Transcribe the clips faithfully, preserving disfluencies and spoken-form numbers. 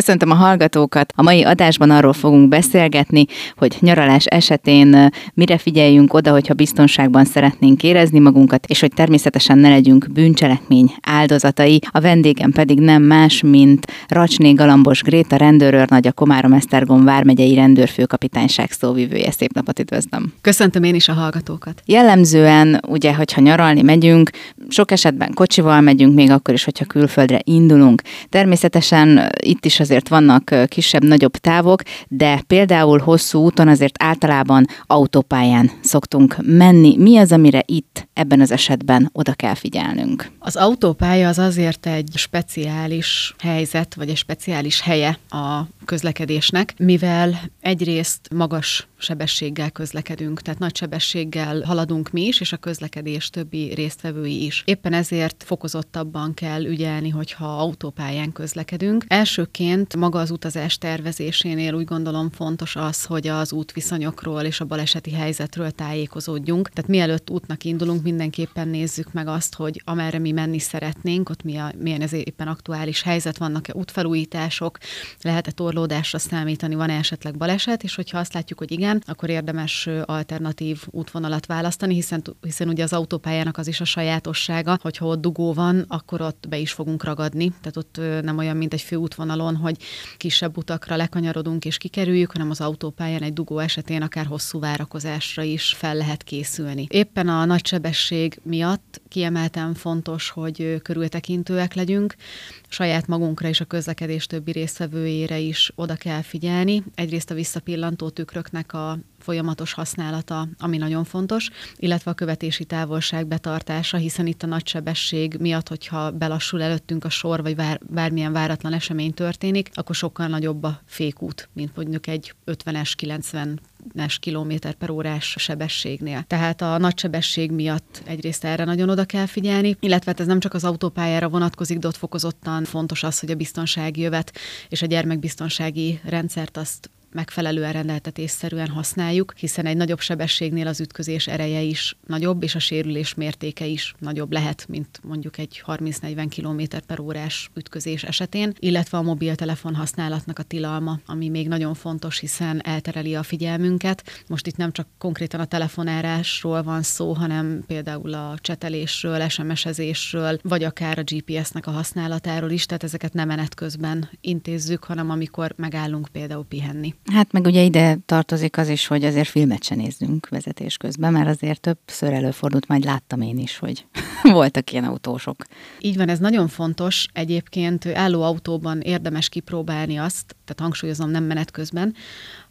Köszöntöm a hallgatókat! A mai adásban arról fogunk beszélgetni, hogy nyaralás esetén mire figyeljünk oda, hogyha biztonságban szeretnénk érezni magunkat, és hogy természetesen ne legyünk bűncselekmény áldozatai. A vendégem pedig nem más, mint Racsné Galambos Gréta rendőrőrnagy, a Komárom Esztergom Vármegyei Rendőr-főkapitányság szóvivője. Szép napot, üdvözlöm! Köszöntöm én is a hallgatókat! Jellemzően, ugye, hogyha nyaralni megyünk, sok esetben kocsival megyünk, még akkor is, hogyha külföldre indulunk. Természetesen itt is azért vannak kisebb-nagyobb távok, de például hosszú úton azért általában autópályán szoktunk menni. Mi az, amire itt, ebben az esetben oda kell figyelnünk? Az autópálya az azért egy speciális helyzet, vagy egy speciális helye a közlekedésnek, mivel egyrészt magas sebességgel közlekedünk, tehát nagy sebességgel haladunk mi is, és a közlekedés többi résztvevői is. Éppen ezért fokozottabban kell ügyelni, hogyha autópályán közlekedünk. Elsőként maga az utazás tervezésénél úgy gondolom fontos az, hogy az útviszonyokról és a baleseti helyzetről tájékozódjunk. Tehát mielőtt útnak indulunk, mindenképpen nézzük meg azt, hogy amerre mi menni szeretnénk, ott mi a, milyen ez éppen aktuális helyzet, vannak-e útfelújítások, lehet-e torlódásra számítani, van-e esetleg baleset, és hogyha azt látjuk, hogy igen, akkor érdemes alternatív útvonalat választani, hiszen, hiszen ugye az autópályának az is a sajátossága, hogyha ott dugó van, akkor ott be is fogunk ragadni. Tehát ott nem olyan, mint egy főútvonalon, hogy kisebb utakra lekanyarodunk és kikerüljük, hanem az autópályán egy dugó esetén akár hosszú várakozásra is fel lehet készülni. Éppen a nagy sebesség miatt kiemelten fontos, hogy körültekintőek legyünk, saját magunkra és a közlekedés többi résztvevőjére is oda kell figyelni. Egyrészt a visszapillantó tükröknek a a folyamatos használata, ami nagyon fontos, illetve a követési távolság betartása, hiszen itt a nagy sebesség miatt, hogyha belassul előttünk a sor, vagy bár, bármilyen váratlan esemény történik, akkor sokkal nagyobb a fékút, mint mondjuk egy ötvenes, kilencvenes kilométer per órás sebességnél. Tehát a nagy sebesség miatt egyrészt erre nagyon oda kell figyelni, illetve ez nem csak az autópályára vonatkozik, de ott fokozottan fontos az, hogy a biztonsági jövet és a gyermekbiztonsági rendszert azt megfelelően, rendeltetésszerűen használjuk, hiszen egy nagyobb sebességnél az ütközés ereje is nagyobb, és a sérülés mértéke is nagyobb lehet, mint mondjuk egy harminc-negyven kilométer per órás ütközés esetén, illetve a mobiltelefon használatnak a tilalma, ami még nagyon fontos, hiszen eltereli a figyelmünket. Most itt nem csak konkrétan a telefonálásról van szó, hanem például a csetelésről, es em es-ezésről, vagy akár a gé pé es-nek a használatáról is, tehát ezeket nem menet közben intézzük, hanem amikor megállunk például pihenni. Hát meg ugye ide tartozik az is, hogy azért filmet se nézzünk vezetés közben, mert azért többször előfordult, majd láttam én is, hogy voltak ilyen autósok. Így van, ez nagyon fontos. Egyébként álló autóban érdemes kipróbálni azt, tehát hangsúlyozom, nem menet közben,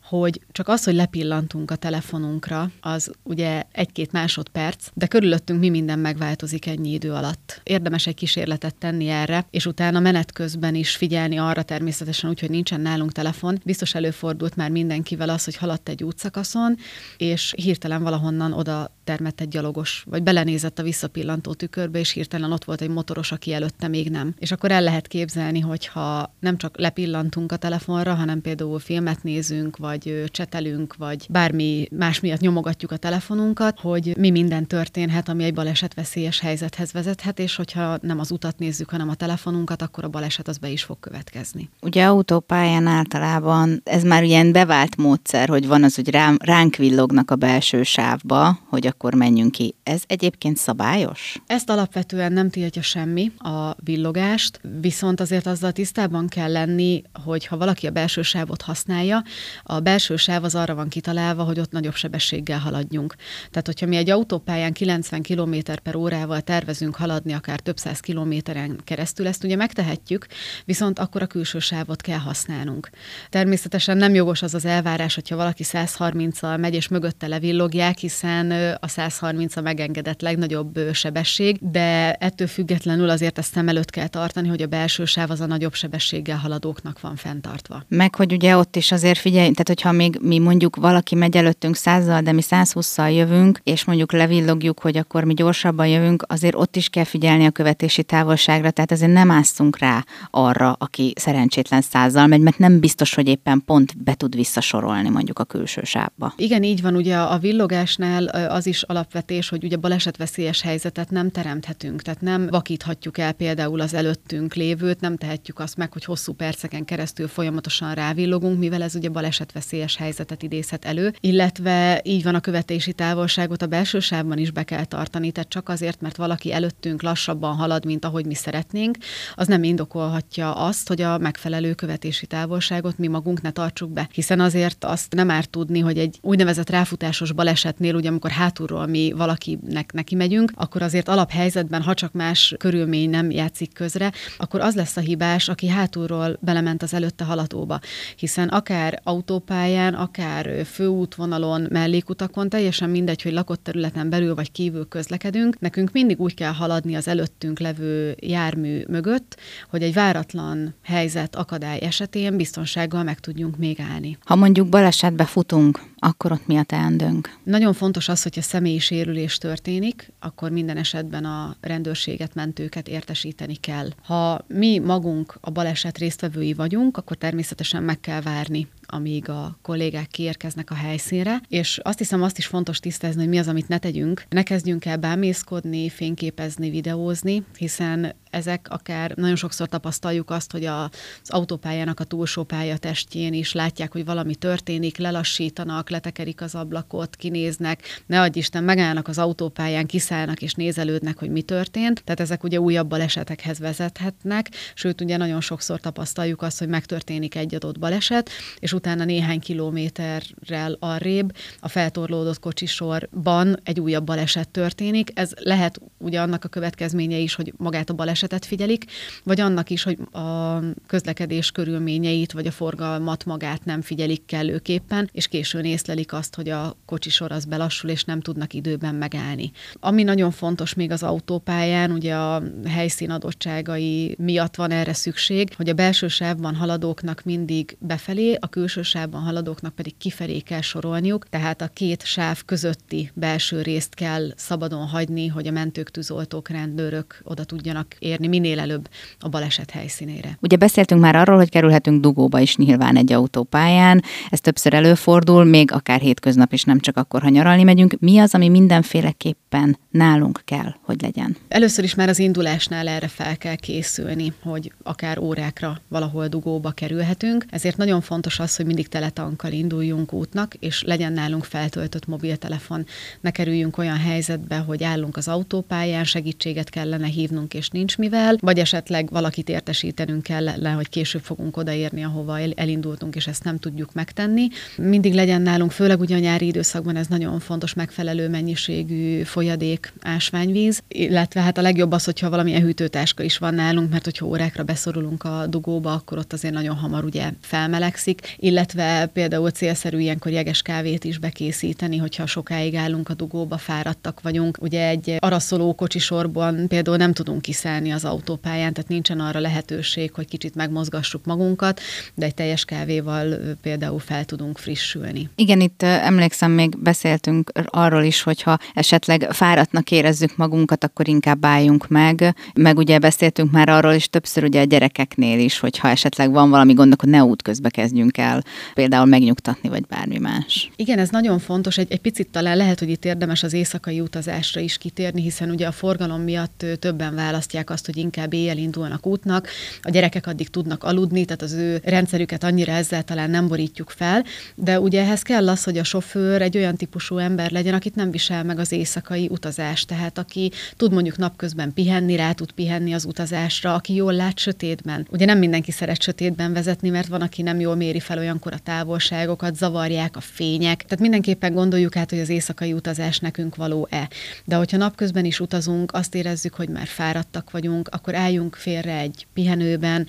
hogy csak az, hogy lepillantunk a telefonunkra, az ugye egy-két másodperc, de körülöttünk mi minden megváltozik ennyi idő alatt. Érdemes egy kísérletet tenni erre, és utána menet közben is figyelni arra, természetesen úgy, hogy nincsen nálunk telefon. Biztos előfordult már mindenkivel az, hogy haladt egy útszakaszon, és hirtelen valahonnan oda termett egy gyalogos, vagy belenézett a visszapillantó tükörbe, és hirtelen ott volt egy motoros, aki előtte még nem. És akkor el lehet képzelni, hogyha nem csak lepillantunk a telefonra, hanem például filmet nézünk, vagy vagy csetelünk, vagy bármi más miatt nyomogatjuk a telefonunkat, hogy mi minden történhet, ami egy balesetveszélyes helyzethez vezethet, és hogyha nem az utat nézzük, hanem a telefonunkat, akkor a baleset az be is fog következni. Ugye autópályán általában ez már ilyen bevált módszer, hogy van az, hogy rám, ránk villognak a belső sávba, hogy akkor menjünk ki. Ez egyébként szabályos? Ezt alapvetően nem tiltja semmi, a villogást, viszont azért azzal tisztában kell lenni, hogy ha valaki a belső sávot használja, a belső sáv az arra van kitalálva, hogy ott nagyobb sebességgel haladjunk. Tehát, hogyha mi egy autópályán kilencven kilométer per órával tervezünk haladni, akár több száz kilométeren keresztül, ezt ugye megtehetjük, viszont akkor a külső sávot kell használnunk. Természetesen nem jogos az az elvárás, hogyha valaki százharminc-al megy, és mögötte levillogják, hiszen a százharminc a megengedett legnagyobb sebesség, de ettől függetlenül azért ezt szem előtt kell tartani, hogy a belső sáv az a nagyobb sebességgel haladóknak van fenntartva. Meg, hogy ugye ott is azért figyelj, tehát, hogyha még mi mondjuk valaki megy előttünk százzal, de mi százhússzal jövünk, és mondjuk levillogjuk, hogy akkor mi gyorsabban jövünk, azért ott is kell figyelni a követési távolságra, tehát azért nem ásszunk rá arra, aki szerencsétlen százzal megy, mert nem biztos, hogy éppen pont be tud visszasorolni mondjuk a külső sávba. Igen, így van, ugye a villogásnál az is is alapvetés, hogy ugye balesetveszélyes helyzetet nem teremthetünk, tehát nem vakíthatjuk el például az előttünk lévőt, nem tehetjük azt meg, hogy hosszú perceken keresztül folyamatosan rávillogunk, mivel ez ugye balesetveszélyes helyzetet idézhet elő, illetve így van a követési távolságot a belső sávban is be kell tartani, tehát csak azért, mert valaki előttünk lassabban halad, mint ahogy mi szeretnénk, az nem indokolhatja azt, hogy a megfelelő követési távolságot mi magunk ne tartsuk be, hiszen azért azt nem árt tudni, hogy egy úgynevezett ráfutásos balesetnél, ugye amikor hátulról mi valakinek neki megyünk, akkor azért alaphelyzetben, ha csak más körülmény nem játszik közre, akkor az lesz a hibás, aki hátulról belement az előtte haladóba, hiszen akár autópályán, akár főútvonalon, mellékutakon, teljesen mindegy, hogy lakott területen belül vagy kívül közlekedünk, nekünk mindig úgy kell haladni az előttünk levő jármű mögött, hogy egy váratlan helyzet, akadály esetén biztonsággal meg tudjunk még állni. Ha mondjuk balesetbe futunk, akkor ott mi a teendőnk? Nagyon fontos az, hogy a személyi sérülés történik, akkor minden esetben a rendőrséget, mentőket értesíteni kell. Ha mi magunk a baleset résztvevői vagyunk, akkor természetesen meg kell várni, amíg a kollégák kiérkeznek a helyszínre, és azt hiszem azt is fontos tisztázni, hogy mi az, amit ne tegyünk. Ne kezdjünk el bámészkodni, fényképezni, videózni, hiszen ezek akár nagyon sokszor tapasztaljuk azt, hogy az autópályának a túlsó pályatestjén is látják, hogy valami történik, lelassítanak, letekerik az ablakot, kinéznek, ne adj Isten, megállnak az autópályán, kiszállnak és nézelődnek, hogy mi történt. Tehát ezek ugye újabb balesetekhez vezethetnek, sőt ugye nagyon sokszor tapasztaljuk azt, hogy megtörténik egy adott baleset, és utána néhány kilométerrel arrébb a feltorlódott kocsisorban egy újabb baleset történik. Ez lehet ugye annak a következménye is, hogy magát a balesetet figyelik, vagy annak is, hogy a közlekedés körülményeit, vagy a forgalmat magát nem figyelik kellőképpen, és későn észlelik azt, hogy a kocsisor az belassul, és nem tudnak időben megállni. Ami nagyon fontos még az autópályán, ugye a helyszín adottságai miatt van erre szükség, hogy a belső sávban haladóknak mindig befelé, a külső sávban haladóknak pedig kifelé kell sorolniuk, tehát a két sáv közötti belső részt kell szabadon hagyni, hogy a mentők, tűzoltók, rendőrök oda tudjanak érni minél előbb a baleset helyszínére. Ugye beszéltünk már arról, hogy kerülhetünk dugóba is nyilván egy autópályán, ez többször előfordul, még akár hétköznap is, nem csak akkor, ha nyaralni megyünk. Mi az, ami mindenféleképpen nálunk kell, hogy legyen? Először is már az indulásnál erre fel kell készülni, hogy akár órákra valahol dugóba kerülhetünk, ezért nagyon fontos az, hogy mindig teletankkal induljunk útnak, és legyen nálunk feltöltött mobiltelefon. Ne kerüljünk olyan helyzetbe, hogy állunk az autópályán, segítséget kellene hívnunk, és nincs mivel, vagy esetleg valakit értesítenünk kellene, hogy később fogunk odaérni, ahova elindultunk, és ezt nem tudjuk megtenni. Mindig legyen nálunk, főleg ugye a nyári időszakban ez nagyon fontos, megfelelő mennyiségű folyadék, ásványvíz, illetve hát a legjobb az, hogyha valamilyen hűtőtáska is van nálunk, mert hogyha órákra beszorulunk a dugóba, akkor ott azért nagyon hamar ugye felmelegszik, illetve például célszerű ilyenkor jeges kávét is bekészíteni, hogyha sokáig állunk a dugóba, fáradtak vagyunk. Ugye egy araszoló kocsisorban például nem tudunk kiszállni az autópályán, tehát nincsen arra lehetőség, hogy kicsit megmozgassuk magunkat, de egy teljes kávéval például fel tudunk frissülni. Igen, itt emlékszem, még beszéltünk arról is, hogyha esetleg fáradtnak érezzük magunkat, akkor inkább álljunk meg, meg ugye beszéltünk már arról is többször ugye a gyerekeknél is, hogyha esetleg van valami gond, akkor ne útközbe kezdjünk el például megnyugtatni, vagy bármi más. Igen, ez nagyon fontos. Egy, egy picit talán lehet, hogy itt érdemes az éjszakai utazásra is kitérni, hiszen ugye a forgalom miatt többen választják azt, hogy inkább éjjel indulnak útnak, a gyerekek addig tudnak aludni, tehát az ő rendszerüket annyira ezzel talán nem borítjuk fel, de ugye ehhez kell az, hogy a sofőr egy olyan típusú ember legyen, akit nem visel meg az éjszakai utazás, tehát aki tud mondjuk napközben pihenni, rá tud pihenni az utazásra, aki jól lát sötétben. Ugye nem mindenki szeret sötétben vezetni, mert van, aki nem jól méri fel olyankor a távolságokat, zavarják a fények. Tehát mindenképpen gondoljuk át, hogy az éjszakai utazás nekünk való-e. De hogyha napközben is utazunk, azt érezzük, hogy már fáradtak vagyunk, akkor álljunk félre egy pihenőben,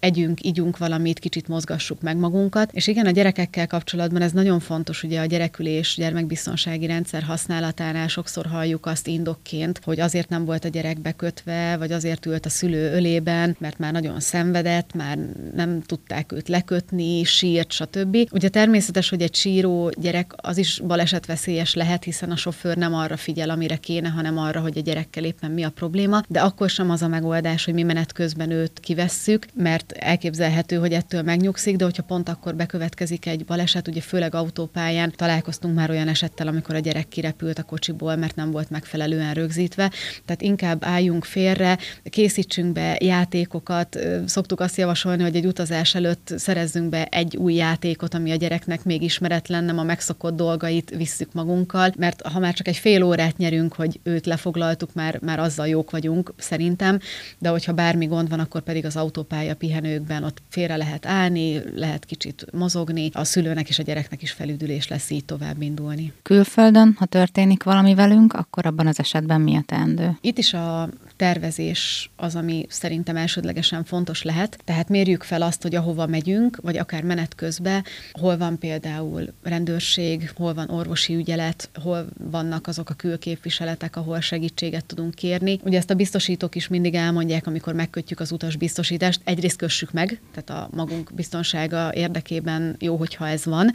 együnk, igyunk valamit, kicsit mozgassuk meg magunkat. És igen, a gyerekekkel kapcsolatban ez nagyon fontos, ugye a gyerekülés, gyermekbiztonsági rendszer használatánál sokszor halljuk azt indokként, hogy azért nem volt a gyerek bekötve, vagy azért ült a szülő ölében, mert már nagyon szenvedett, már nem tudták őt lekötni, sírt, stb. Ugye természetes, hogy egy síró gyerek az is balesetveszélyes lehet, hiszen a sofőr nem arra figyel, amire kéne, hanem arra, hogy a gyerekkel éppen mi a probléma, de akkor sem az a megoldás, hogy mi menet közben őt kivesszük, mert azért elképzelhető, hogy ettől megnyugszik, de hogyha pont akkor bekövetkezik egy baleset, ugye főleg autópályán találkoztunk már olyan esettel, amikor a gyerek kirepült a kocsiból, mert nem volt megfelelően rögzítve. Tehát inkább álljunk félre, készítsünk be játékokat. Szoktuk azt javasolni, hogy egy utazás előtt szerezzünk be egy új játékot, ami a gyereknek még ismeretlen, nem a megszokott dolgait visszük magunkkal, mert ha már csak egy fél órát nyerünk, hogy őt lefoglaltuk, már, már azzal jók vagyunk szerintem, de hogyha bármi gond van, akkor pedig az autópálya pihenőkben ott félre lehet állni, lehet kicsit mozogni, a szülőnek és a gyereknek is felüdülés lesz így tovább indulni. Külföldön, ha történik valami velünk, akkor abban az esetben mi a teendő? Itt is a tervezés az, ami szerintem elsődlegesen fontos lehet, tehát mérjük fel azt, hogy ahova megyünk, vagy akár menet közben, hol van például rendőrség, hol van orvosi ügyelet, hol vannak azok a külképviseletek, ahol segítséget tudunk kérni. Ugye ezt a biztosítók is mindig elmondják, amikor megkötjük az utasbiztosítást, egyrészt kössük meg, tehát a magunk biztonsága érdekében jó, hogyha ez van,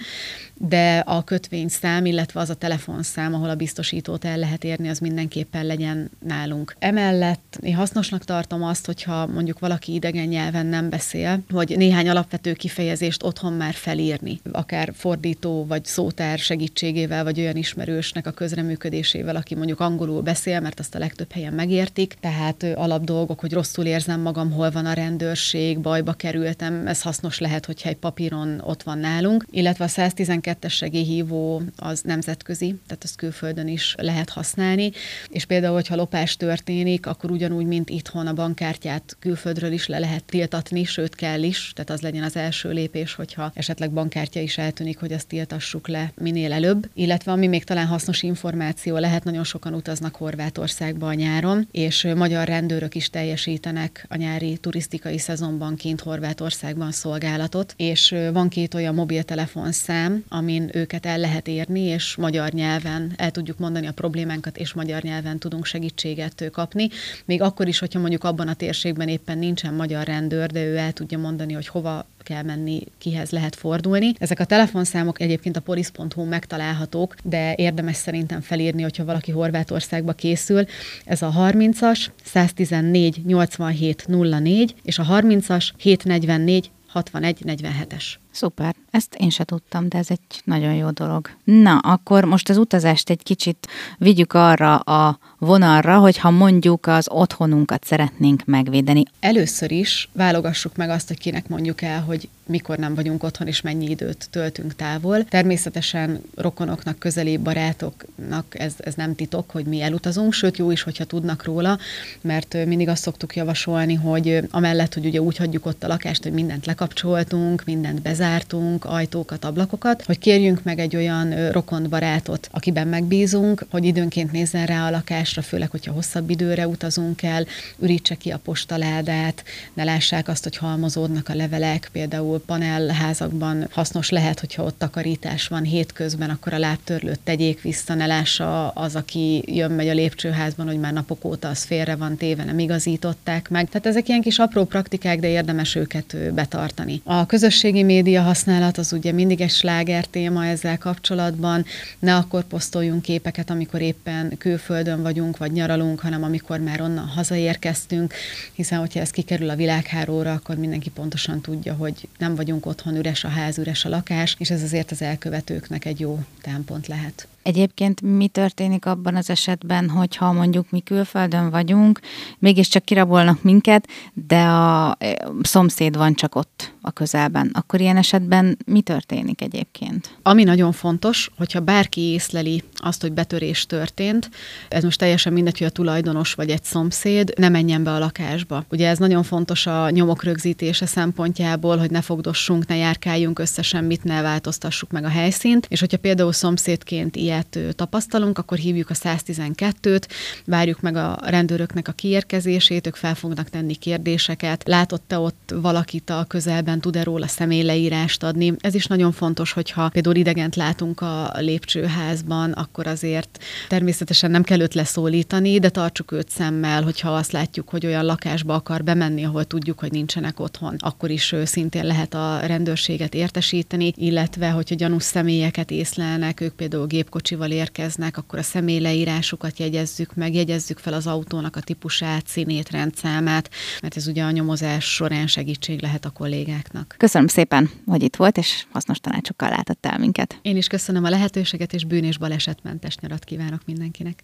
de a kötvényszám, illetve az a telefonszám, ahol a biztosítót el lehet érni, az mindenképpen legyen nálunk. Emellett én hasznosnak tartom azt, hogyha mondjuk valaki idegen nyelven nem beszél, vagy néhány alapvető kifejezést otthon már felírni, akár fordító vagy szótár segítségével, vagy olyan ismerősnek a közreműködésével, aki mondjuk angolul beszél, mert azt a legtöbb helyen megértik, tehát alapdolgok, hogy rosszul érzem magam, hol van a rendőrség, bajba kerültem, ez hasznos lehet, hogyha egy papíron ott van nálunk, illetve a száztizenkettes segélyhívó az nemzetközi, tehát azt külföldön is lehet használni, és például, hogyha lopás történik, akkor ugyanúgy, mint itthon a bankkártyát külföldről is le lehet tiltatni, sőt kell is, tehát az legyen az első lépés, hogyha esetleg bankkártya is eltűnik, hogy azt tiltassuk le minél előbb, illetve ami még talán hasznos információ lehet, nagyon sokan utaznak Horvátországba a nyáron, és magyar rendőrök is teljesítenek a nyári turisztikai szezonban kint Horvátországban szolgálatot, és van két olyan mobiltelefonszám, amin őket el lehet érni, és magyar nyelven el tudjuk mondani a problémánkat, és magyar nyelven tudunk segítséget kapni. Még akkor is, hogyha mondjuk abban a térségben éppen nincsen magyar rendőr, de ő el tudja mondani, hogy hova kell menni, kihez lehet fordulni. Ezek a telefonszámok egyébként a polisz pont hu megtalálhatók, de érdemes szerintem felírni, hogyha valaki Horvátországba készül. Ez a harmincas száztizennégy nyolcvanhét nulla négy és a harmincas hétszáznegyvennégy hatvanegy negyvenhetes. Szuper, ezt én se tudtam, de ez egy nagyon jó dolog. Na, akkor most az utazást egy kicsit vigyük arra a vonalra, hogyha mondjuk az otthonunkat szeretnénk megvédeni. Először is válogassuk meg azt, hogy kinek mondjuk el, hogy mikor nem vagyunk otthon, és mennyi időt töltünk távol. Természetesen rokonoknak, közeli barátoknak ez, ez nem titok, hogy mi elutazunk, sőt jó is, hogyha tudnak róla, mert mindig azt szoktuk javasolni, hogy amellett, hogy ugye úgy hagyjuk ott a lakást, hogy mindent lekapcsoltunk, mindent bezártunk, ajtókat, ablakokat, hogy kérjünk meg egy olyan rokon barátot, akiben megbízunk, hogy időnként nézzen rá a lakásra, főleg, hogyha hosszabb időre utazunk el, ürítse ki a postaládát, ne lássák azt, hogy halmozódnak a levelek, például panelházakban hasznos lehet, hogyha ott takarítás van hétközben, akkor a lábtörlőt tegyék vissza, ne lássa az, aki jön megy a lépcsőházban, hogy már napok óta az félre van téve, nem igazították meg. Tehát ezek ilyen kis apró praktikák, de érdemes őket betartani. A közösségi média használat az ugye mindig egy sláger téma ezzel kapcsolatban. Ne akkor posztoljunk képeket, amikor éppen külföldön vagyunk, vagy nyaralunk, hanem amikor már onnan hazaérkeztünk, hiszen hogyha ez kikerül a világhálóra, akkor mindenki pontosan tudja, hogy nem vagyunk otthon, üres a ház, üres a lakás, és ez azért az elkövetőknek egy jó támpont lehet. Egyébként mi történik abban az esetben, hogyha mondjuk mi külföldön vagyunk, mégiscsak kirabolnak minket, de a szomszéd van csak ott a közelben. Akkor ilyen esetben mi történik egyébként? Ami nagyon fontos, hogyha bárki észleli azt, hogy betörés történt, ez most teljesen mindegy, hogy a tulajdonos vagy egy szomszéd, ne menjen be a lakásba. Ugye ez nagyon fontos a nyomok rögzítése szempontjából, hogy ne fogdossunk, ne járkáljunk össze semmit, ne változtassuk meg a helyszínt, és hogyha például szomszédként ilyen tapasztalunk, akkor hívjuk a száztizenkettőt, várjuk meg a rendőröknek a kiérkezését, ők fel fognak tenni kérdéseket. Látott-e ott valakit a közelben egyáltalán tud-e róla személyleírást adni. Ez is nagyon fontos, hogyha például idegent látunk a lépcsőházban, akkor azért természetesen nem kell őt leszólítani, de tartsuk őt szemmel, hogyha azt látjuk, hogy olyan lakásba akar bemenni, ahol tudjuk, hogy nincsenek otthon, akkor is szintén lehet a rendőrséget értesíteni, illetve hogyha gyanús személyeket észlelnek, ők például gépkocsival érkeznek, akkor a személyleírásukat jegyezzük meg, jegyezzük fel az autónak a típusát, színét, rendszámát, mert ez ugye a nyomozás során segítség lehet a kollégáknak. Köszönöm szépen, hogy itt volt, és hasznos tanácsokkal látott el minket. Én is köszönöm a lehetőséget, és bűn- és balesetmentes nyarat kívánok mindenkinek.